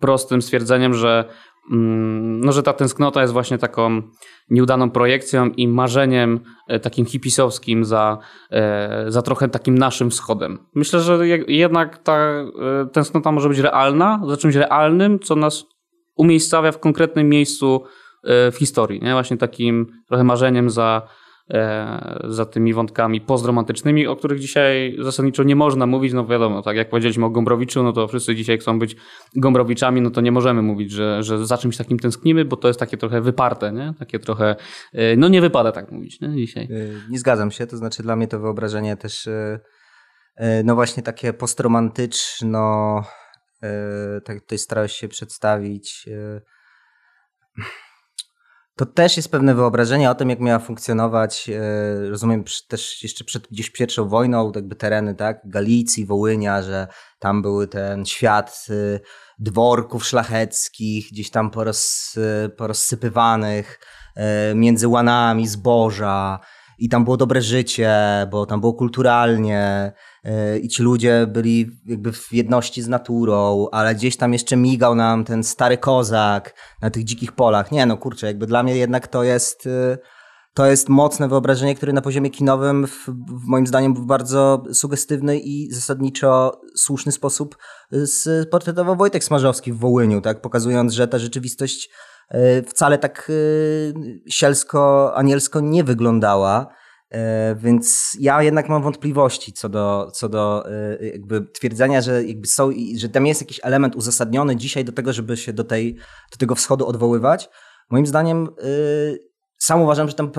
prostym stwierdzeniem, że ta tęsknota jest właśnie taką nieudaną projekcją i marzeniem takim hipisowskim za trochę takim naszym wschodem. Myślę, że jednak ta tęsknota może być realna, za czymś realnym, co nas umiejscawia w konkretnym miejscu w historii, nie? Właśnie takim trochę marzeniem za tymi wątkami postromantycznymi, o których dzisiaj zasadniczo nie można mówić, wiadomo, tak jak powiedzieliśmy o Gombrowiczu, to wszyscy dzisiaj chcą być Gombrowiczami, to nie możemy mówić, że za czymś takim tęsknimy, bo to jest takie trochę wyparte, nie? Takie trochę, nie wypada tak mówić, nie? Dzisiaj. Nie zgadzam się, to znaczy dla mnie to wyobrażenie też właśnie takie postromantyczno, tak tutaj starałeś się przedstawić, to też jest pewne wyobrażenie o tym, jak miała funkcjonować, rozumiem, też jeszcze przed gdzieś pierwszą wojną, jakby tereny, tak, Galicji, Wołynia, że tam były ten świat dworków szlacheckich, gdzieś tam porozsypywanych między łanami zboża, i tam było dobre życie, bo tam było kulturalnie i ci ludzie byli jakby w jedności z naturą, ale gdzieś tam jeszcze migał nam ten stary kozak na tych dzikich polach. Nie, kurczę, jakby dla mnie jednak to jest mocne wyobrażenie, które na poziomie kinowym moim zdaniem w bardzo sugestywny i zasadniczo słuszny sposób portretował Wojciech Smarzowski w Wołyniu, tak, pokazując, że ta rzeczywistość wcale tak sielsko-anielsko nie wyglądała Więc ja jednak mam wątpliwości co do jakby twierdzenia, że, jakby są, że tam jest jakiś element uzasadniony dzisiaj do tego, żeby się do tego wschodu odwoływać. Moim zdaniem sam uważam, że tam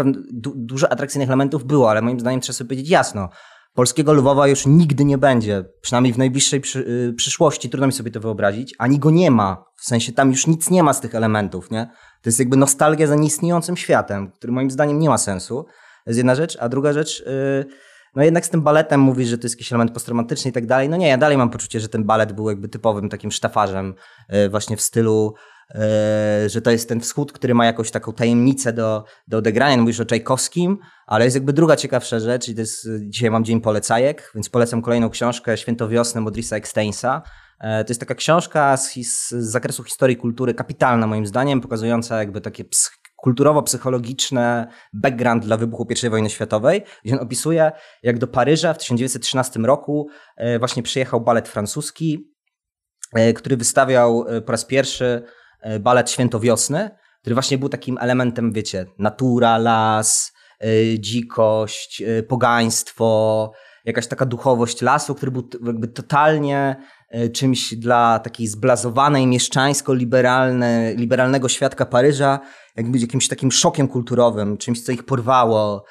dużo atrakcyjnych elementów było, ale moim zdaniem trzeba sobie powiedzieć jasno. Polskiego Lwowa już nigdy nie będzie, przynajmniej w najbliższej przyszłości, trudno mi sobie to wyobrazić, ani go nie ma, w sensie tam już nic nie ma z tych elementów, nie? To jest jakby nostalgia za nieistniejącym światem, który moim zdaniem nie ma sensu, to jest jedna rzecz, a druga rzecz, no jednak z tym baletem mówisz, że to jest jakiś element postromantyczny i tak dalej, no nie, ja dalej mam poczucie, że ten balet był jakby typowym takim sztafarzem właśnie w stylu, że to jest ten wschód, który ma jakąś taką tajemnicę do odegrania. Mówisz o Czajkowskim, ale jest jakby druga ciekawsza rzecz i to jest, dzisiaj mam dzień polecajek, więc polecam kolejną książkę Święto wiosny Modrisa Eksteinsa. To jest taka książka z zakresu historii kultury, kapitalna moim zdaniem, pokazująca jakby takie kulturowo-psychologiczne background dla wybuchu I wojny światowej, gdzie on opisuje, jak do Paryża w 1913 roku właśnie przyjechał balet francuski, który wystawiał po raz pierwszy balet Święto wiosny, który właśnie był takim elementem, wiecie, natura, las, dzikość, pogaństwo, jakaś taka duchowość lasu, który był jakby totalnie czymś dla takiej zblazowanej, mieszczańsko-liberalnego świadka Paryża, jakby jakimś takim szokiem kulturowym, czymś, co ich porwało,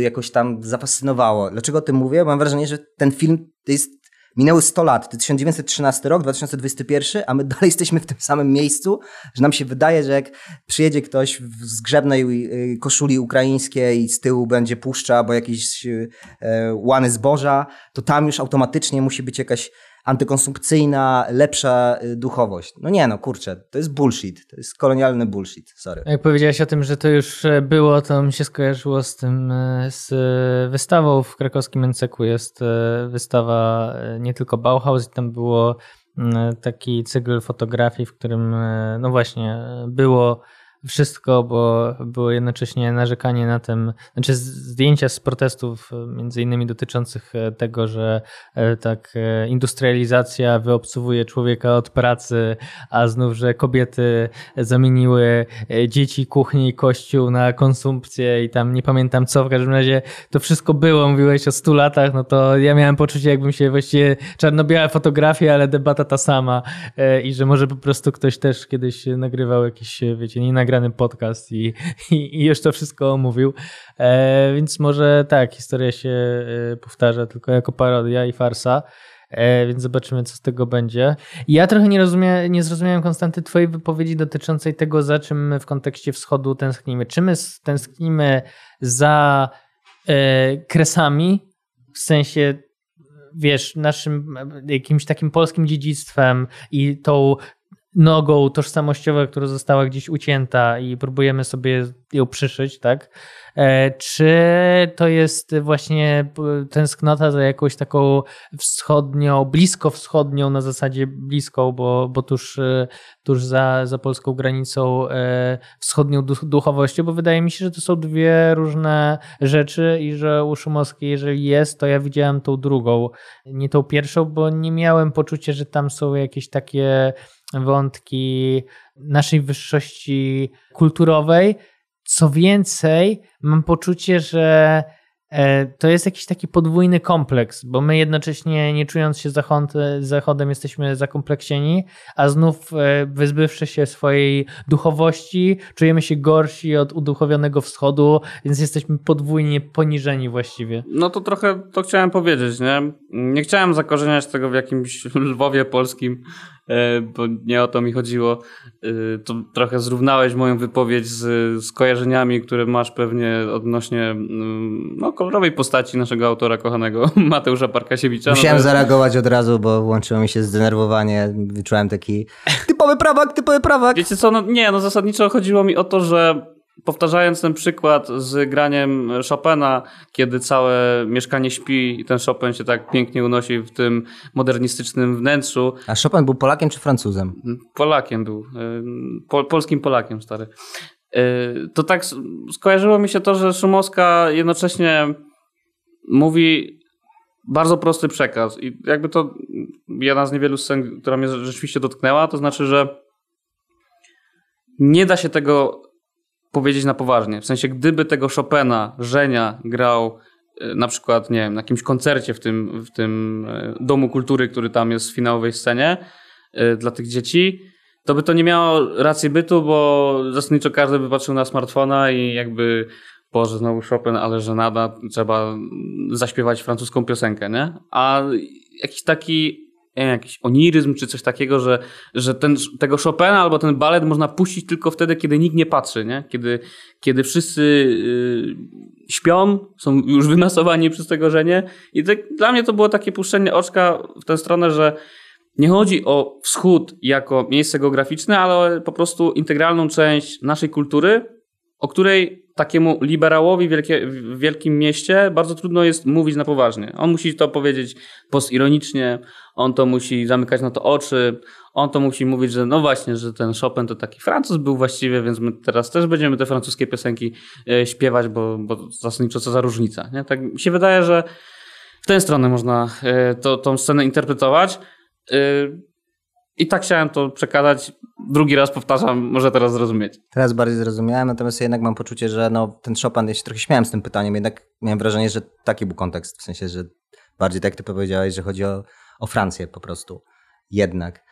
jakoś tam zafascynowało. Dlaczego o tym mówię? Mam wrażenie, że ten film to jest... Minęły 100 lat, to 1913 rok, 2021, a my dalej jesteśmy w tym samym miejscu, że nam się wydaje, że jak przyjedzie ktoś w zgrzebnej koszuli ukraińskiej i z tyłu będzie puszcza albo jakieś łany zboża, to tam już automatycznie musi być jakaś antykonsumpcyjna, lepsza duchowość. No nie, no kurczę, to jest bullshit, to jest kolonialny bullshit, sorry. Jak powiedziałeś o tym, że to już było, to mi się skojarzyło z tym, z wystawą w krakowskim NCQ, jest wystawa nie tylko Bauhaus i tam było taki cykl fotografii, w którym no właśnie było wszystko, bo było jednocześnie narzekanie na tym, znaczy zdjęcia z protestów między innymi dotyczących tego, że tak industrializacja wyobcowuje człowieka od pracy, a znów, że kobiety zamieniły dzieci, kuchnię i kościół na konsumpcję i tam nie pamiętam co, w każdym razie to wszystko było, mówiłeś o 100 latach, no to ja miałem poczucie, jakbym się właściwie czarno-białe fotografie, ale debata ta sama i że może po prostu ktoś też kiedyś nagrywał jakieś, wiecie, nie nagrywałem podcast i już to wszystko omówił, więc może tak, historia się powtarza tylko jako parodia i farsa, więc zobaczymy, co z tego będzie. Ja trochę nie zrozumiałem, Konstanty, twojej wypowiedzi dotyczącej tego, za czym my w kontekście wschodu tęsknimy. Czy my tęsknimy za kresami, w sensie wiesz, naszym jakimś takim polskim dziedzictwem i tą nogą tożsamościową, która została gdzieś ucięta i próbujemy sobie ją przyszyć, tak? Czy to jest właśnie tęsknota za jakąś taką wschodnią, blisko wschodnią, na zasadzie bliską, bo tuż za polską granicą, wschodnią duchowością, bo wydaje mi się, że to są dwie różne rzeczy i że u Szumowskiej, jeżeli jest, to ja widziałem tą drugą, nie tą pierwszą, bo nie miałem poczucia, że tam są jakieś takie wątki naszej wyższości kulturowej. Co więcej, mam poczucie, że to jest jakiś taki podwójny kompleks, bo my jednocześnie nie czując się zachodem jesteśmy zakompleksieni, a znów wyzbywszy się swojej duchowości czujemy się gorsi od uduchowionego wschodu, więc jesteśmy podwójnie poniżeni właściwie. No to trochę to chciałem powiedzieć, nie? Nie chciałem zakorzeniać tego w jakimś Lwowie polskim, bo nie o to mi chodziło. To trochę zrównałeś moją wypowiedź z kojarzeniami, które masz pewnie odnośnie no, kolorowej postaci naszego autora kochanego Mateusza Parkasiewicza. Musiałem zareagować od razu, bo włączyło mi się zdenerwowanie. Wyczułem taki typowy prawak. Wiecie co, no nie, no zasadniczo chodziło mi o to, że powtarzając ten przykład z graniem Chopina, kiedy całe mieszkanie śpi i ten Chopin się tak pięknie unosi w tym modernistycznym wnętrzu. A Chopin był Polakiem czy Francuzem? Polakiem był. Polskim Polakiem, stary. To tak skojarzyło mi się to, że Szumowska jednocześnie mówi bardzo prosty przekaz. I jakby to jedna z niewielu scen, która mnie rzeczywiście dotknęła, to znaczy, że nie da się tego powiedzieć na poważnie. W sensie, gdyby tego Chopina, Żenia grał na przykład, nie wiem, na jakimś koncercie w tym Domu Kultury, który tam jest w finałowej scenie dla tych dzieci, to by to nie miało racji bytu, bo zasadniczo każdy by patrzył na smartfona i jakby, Boże, znowu Chopin, ale żenada, trzeba zaśpiewać francuską piosenkę, nie? A jakiś taki jakiś oniryzm czy coś takiego, że tego Chopina albo ten balet można puścić tylko wtedy, kiedy nikt nie patrzy, nie? Kiedy wszyscy śpią, są już wymasowani przez tego żenie. I tak, dla mnie to było takie puszczenie oczka w tę stronę, że nie chodzi o wschód jako miejsce geograficzne, ale po prostu integralną część naszej kultury, o której takiemu liberałowi w wielkim mieście bardzo trudno jest mówić na poważnie. On musi to powiedzieć postironicznie, on to musi zamykać na to oczy, on to musi mówić, że no właśnie, że ten Chopin to taki Francuz był właściwie, więc my teraz też będziemy te francuskie piosenki śpiewać, bo zasadniczo co za różnica, nie? Tak mi się wydaje, że w tę stronę można tą scenę interpretować. I tak chciałem to przekazać. Drugi raz powtarzam, może teraz zrozumieć. Teraz bardziej zrozumiałem, natomiast jednak mam poczucie, że no, ten Chopin, ja się trochę śmiałem z tym pytaniem, jednak miałem wrażenie, że taki był kontekst, w sensie, że bardziej tak jak ty powiedziałeś, że chodzi o Francję po prostu, jednak.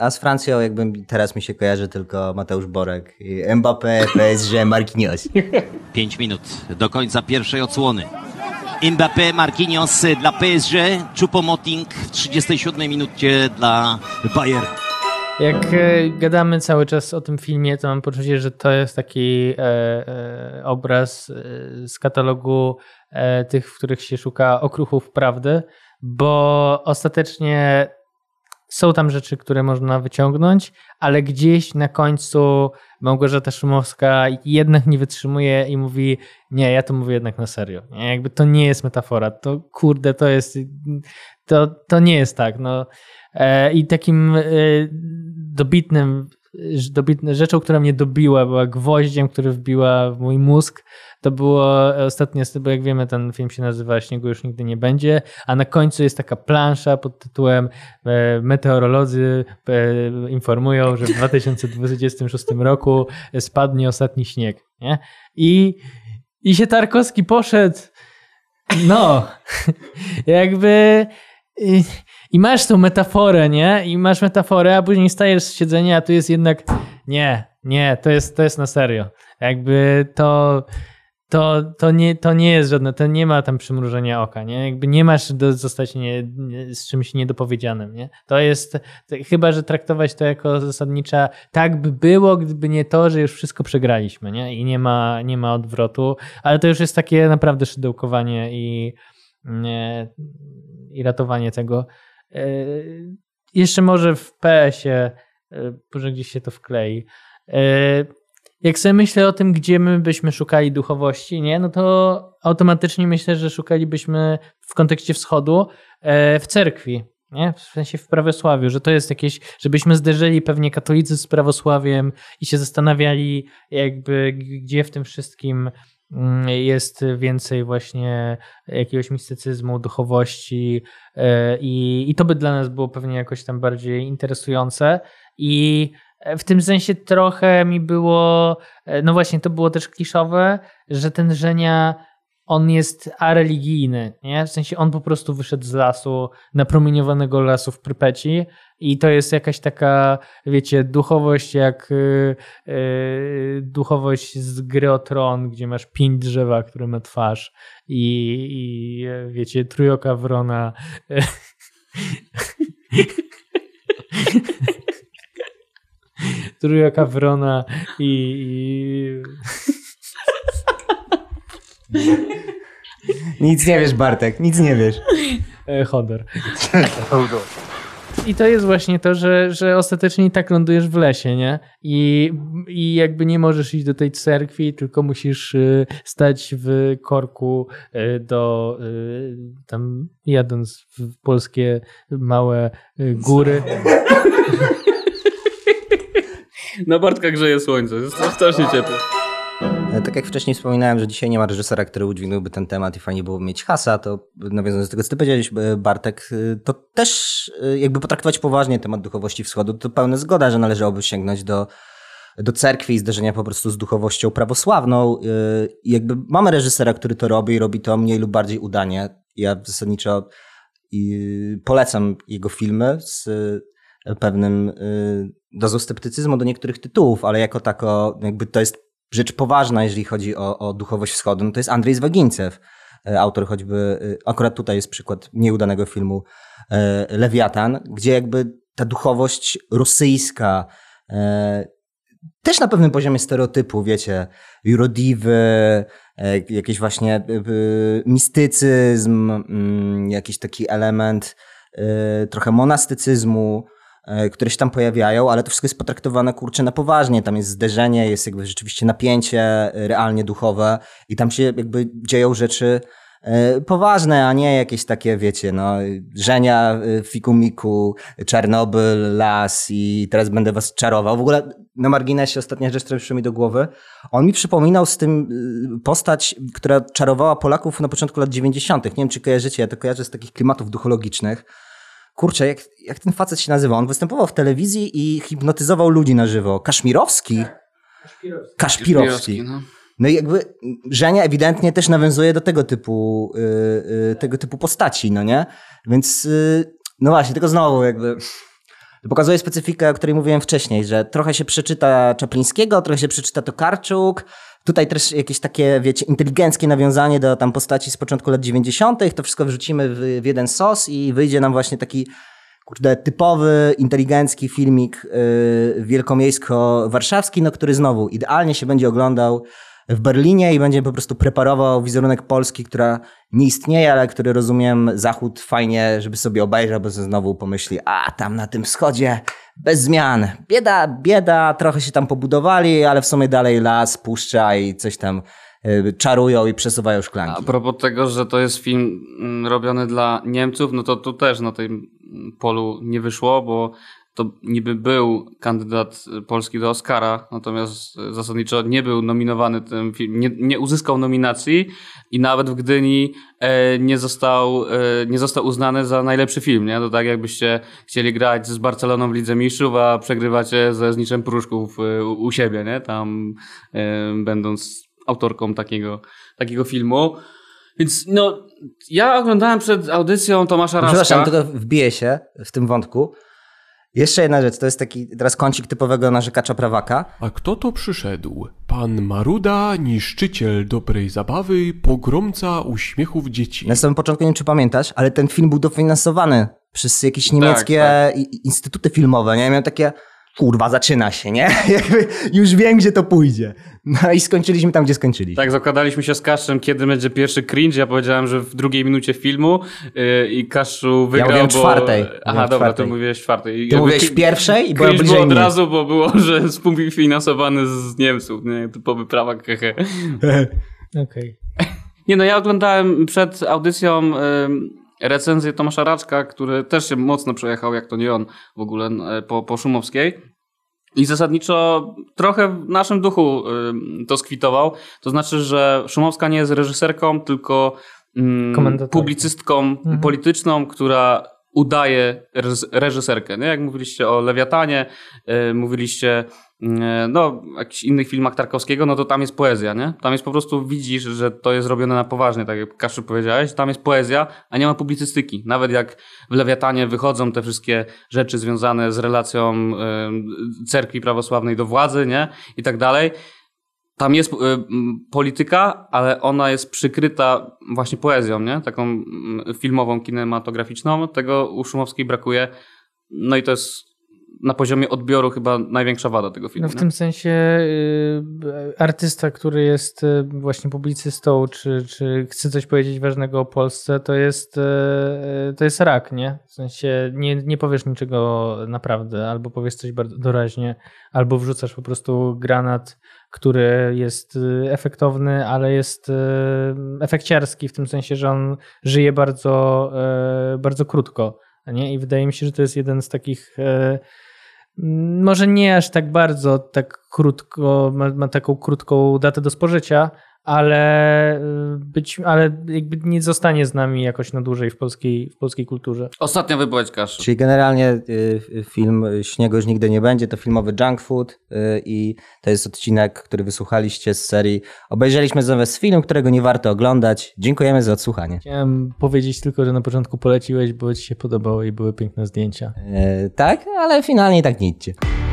A z Francją jakby teraz mi się kojarzy tylko Mateusz Borek, Mbappé, PSG, Marquinhos. 5 minut do końca pierwszej odsłony. Mbappé, Marquinhos dla PSG, Choupo-Moting w 37 minucie dla Bayernu. Jak gadamy cały czas o tym filmie, to mam poczucie, że to jest taki obraz z katalogu tych, w których się szuka okruchów prawdy, bo ostatecznie są tam rzeczy, które można wyciągnąć, ale gdzieś na końcu Małgorzata Szumowska jednak nie wytrzymuje i mówi, nie, ja to mówię jednak na serio. Jakby to nie jest metafora, to kurde, to jest, to nie jest tak. No. I takim dobitną rzeczą, która mnie dobiła, była gwoździem, który wbiła w mój mózg. To było ostatnie, bo jak wiemy, ten film się nazywa Śniegu już nigdy nie będzie, a na końcu jest taka plansza pod tytułem meteorolodzy informują, że w 2026 roku spadnie ostatni śnieg. Nie? I się Tarkowski poszedł. No, jakby... I masz tą metaforę, nie? I masz metaforę, a później stajesz z siedzenia, a tu jest jednak nie, to jest na serio. Jakby to nie jest żadne, to nie ma tam przymrużenia oka, nie? Jakby nie masz zostać z czymś niedopowiedzianym, nie? To jest, chyba że traktować to jako zasadnicza, tak by było, gdyby nie to, że już wszystko przegraliśmy, nie? I nie ma odwrotu, ale to już jest takie naprawdę szydełkowanie i ratowanie tego. Jeszcze może w PS-ie, może gdzieś się to wklei. Jak sobie myślę o tym, gdzie my byśmy szukali duchowości, nie? No to automatycznie myślę, że szukalibyśmy w kontekście wschodu w cerkwi, nie? W sensie w prawosławiu, że to jest jakieś, żebyśmy zderzyli pewnie katolicy z prawosławiem i się zastanawiali jakby gdzie w tym wszystkim jest więcej właśnie jakiegoś mistycyzmu, duchowości i to by dla nas było pewnie jakoś tam bardziej interesujące i w tym sensie trochę mi było, no właśnie to było też kliszowe, że ten Żenia on jest areligijny, nie? W sensie on po prostu wyszedł z lasu, napromieniowanego lasu w Prypeci i to jest jakaś taka, wiecie, duchowość jak duchowość z Gry o Tron, gdzie masz 5 drzewa, które ma twarz i wiecie, trójoka wrona. Trójoka wrona i... Nic nie wiesz, Bartek, nic nie wiesz. Hodor. I to jest właśnie to, że ostatecznie i tak lądujesz w lesie, nie? I jakby nie możesz iść do tej cerkwi, tylko musisz stać w korku do tam jadąc w polskie małe góry. Na Bartka grzeje słońce, jest strasznie ciepło. Tak jak wcześniej wspominałem, że dzisiaj nie ma reżysera, który udźwignąłby ten temat i fajnie było mieć Hasa, to nawiązując do tego, co ty powiedziałeś, Bartek, to też jakby potraktować poważnie temat duchowości wschodu, to pełna zgoda, że należałoby sięgnąć do do cerkwi i zderzenia po prostu z duchowością prawosławną. Jakby mamy reżysera, który to robi i robi to mniej lub bardziej udanie. Ja zasadniczo polecam jego filmy z pewnym dozą sceptycyzmu do niektórych tytułów, ale jako tako jakby to jest rzecz poważna, jeżeli chodzi o duchowość wschodu. No to jest Andrzej Zwagińcew, autor choćby, akurat tutaj jest przykład nieudanego filmu Lewiatan, gdzie jakby ta duchowość rosyjska, też na pewnym poziomie stereotypu, wiecie, Eurodiwy, jakiś właśnie mistycyzm, jakiś taki element trochę monastycyzmu, które się tam pojawiają, ale to wszystko jest potraktowane, kurczę, na poważnie. Tam jest zderzenie, jest jakby rzeczywiście napięcie realnie duchowe i tam się jakby dzieją rzeczy poważne, a nie jakieś takie, wiecie, no, Żenia, Fikumiku, Czarnobyl, las i teraz będę was czarował. W ogóle na marginesie ostatnia rzecz, która przyszła mi do głowy. On mi przypominał z tym postać, która czarowała Polaków na początku lat 90. Nie wiem, czy kojarzycie, ja to kojarzę z takich klimatów duchologicznych. Kurczę, jak ten facet się nazywa? On występował w telewizji i hipnotyzował ludzi na żywo. Kaszmirowski? Tak. Kaszpirowski. No i jakby Żenia ewidentnie też nawiązuje do tego typu postaci, no nie? Więc no właśnie, tylko znowu jakby to pokazuje specyfikę, o której mówiłem wcześniej, że trochę się przeczyta Czaplińskiego, trochę się przeczyta Tokarczuk. Tutaj też jakieś takie, wiecie, inteligenckie nawiązanie do tam postaci z początku lat 90. To wszystko wrzucimy w jeden sos i wyjdzie nam właśnie taki, kurde, typowy, inteligencki filmik wielkomiejsko-warszawski, no który znowu idealnie się będzie oglądał w Berlinie i będzie po prostu preparował wizerunek Polski, która nie istnieje, ale który, rozumiem, Zachód fajnie, żeby sobie obejrzał, bo znowu pomyśli, a tam na tym wschodzie bez zmian, bieda, trochę się tam pobudowali, ale w sumie dalej las, puszcza i coś tam czarują i przesuwają szklanki. A propos tego, że to jest film robiony dla Niemców, no to tu też na tym polu nie wyszło, bo to niby był kandydat Polski do Oscara, natomiast zasadniczo nie był nominowany ten film, nie uzyskał nominacji i nawet w Gdyni nie został uznany za najlepszy film. Nie? To tak jakbyście chcieli grać z Barceloną w Lidze Mistrzów, a przegrywacie ze Zniczem Pruszków u siebie, nie? Tam będąc autorką takiego filmu. Więc no, ja oglądałem przed audycją Tomasza Raska. Przepraszam, tylko wbiję się w tym wątku. Jeszcze jedna rzecz, to jest taki teraz kącik typowego narzekacza prawaka. A kto to przyszedł? Pan Maruda, niszczyciel dobrej zabawy, pogromca uśmiechów dzieci. Na samym początku, nie wiem czy pamiętasz, ale ten film był dofinansowany przez jakieś niemieckie instytuty filmowe. Nie? Ja miałem takie, kurwa, zaczyna się, nie? Już wiem, gdzie to pójdzie. No i skończyliśmy tam, gdzie skończyliśmy. Tak, zakładaliśmy się z Kaszczem, kiedy będzie pierwszy cringe. Ja powiedziałem, że w drugiej minucie filmu i Kaszczu wygrał, ja mówiłem czwartej. Aha, dobra, to mówiłeś czwartej. Ty mówiłeś pierwszej i byłem bliżej było od razu, bo było, że finansowany z Niemców, nie? Typowy prawak, hehe. Okej. Nie no, ja oglądałem przed audycją recenzję Tomasza Raczka, który też się mocno przejechał, jak to nie on w ogóle, po Szumowskiej. I zasadniczo trochę w naszym duchu to skwitował. To znaczy, że Szumowska nie jest reżyserką, tylko publicystką polityczną, która udaje reżyserkę. Nie? Jak mówiliście o Lewiatanie, mówiliście no jakichś innych filmach Tarkowskiego, no to tam jest poezja, nie? Tam jest po prostu, widzisz, że to jest robione na poważnie, tak jak Kaszu powiedziałeś, tam jest poezja, a nie ma publicystyki. Nawet jak w Lewiatanie wychodzą te wszystkie rzeczy związane z relacją cerkwi prawosławnej do władzy, nie? I tak dalej. Tam jest polityka, ale ona jest przykryta właśnie poezją, nie? Taką filmową, kinematograficzną. Tego u Szumowskiej brakuje. No i to jest na poziomie odbioru chyba największa wada tego filmu. No w tym sensie artysta, który jest właśnie publicystą, czy chce coś powiedzieć ważnego o Polsce, to jest rak, nie? W sensie nie powiesz niczego naprawdę, albo powiesz coś bardzo doraźnie, albo wrzucasz po prostu granat, który jest efektowny, ale jest efekciarski w tym sensie, że on żyje bardzo, bardzo krótko. Nie? I wydaje mi się, że to jest jeden z takich, może nie aż tak bardzo, tak krótko, ma taką krótką datę do spożycia, ale jakby nie zostanie z nami jakoś na dłużej w polskiej kulturze. Ostatnia wypłaćkasz. Czyli generalnie film Śniegu już nigdy nie będzie to filmowy junk food i to jest odcinek, który wysłuchaliście z serii. Obejrzeliśmy zamiast film, którego nie warto oglądać. Dziękujemy za odsłuchanie. Chciałem powiedzieć tylko, że na początku poleciłeś, bo ci się podobało i były piękne zdjęcia. Tak, ale finalnie tak nie idźcie.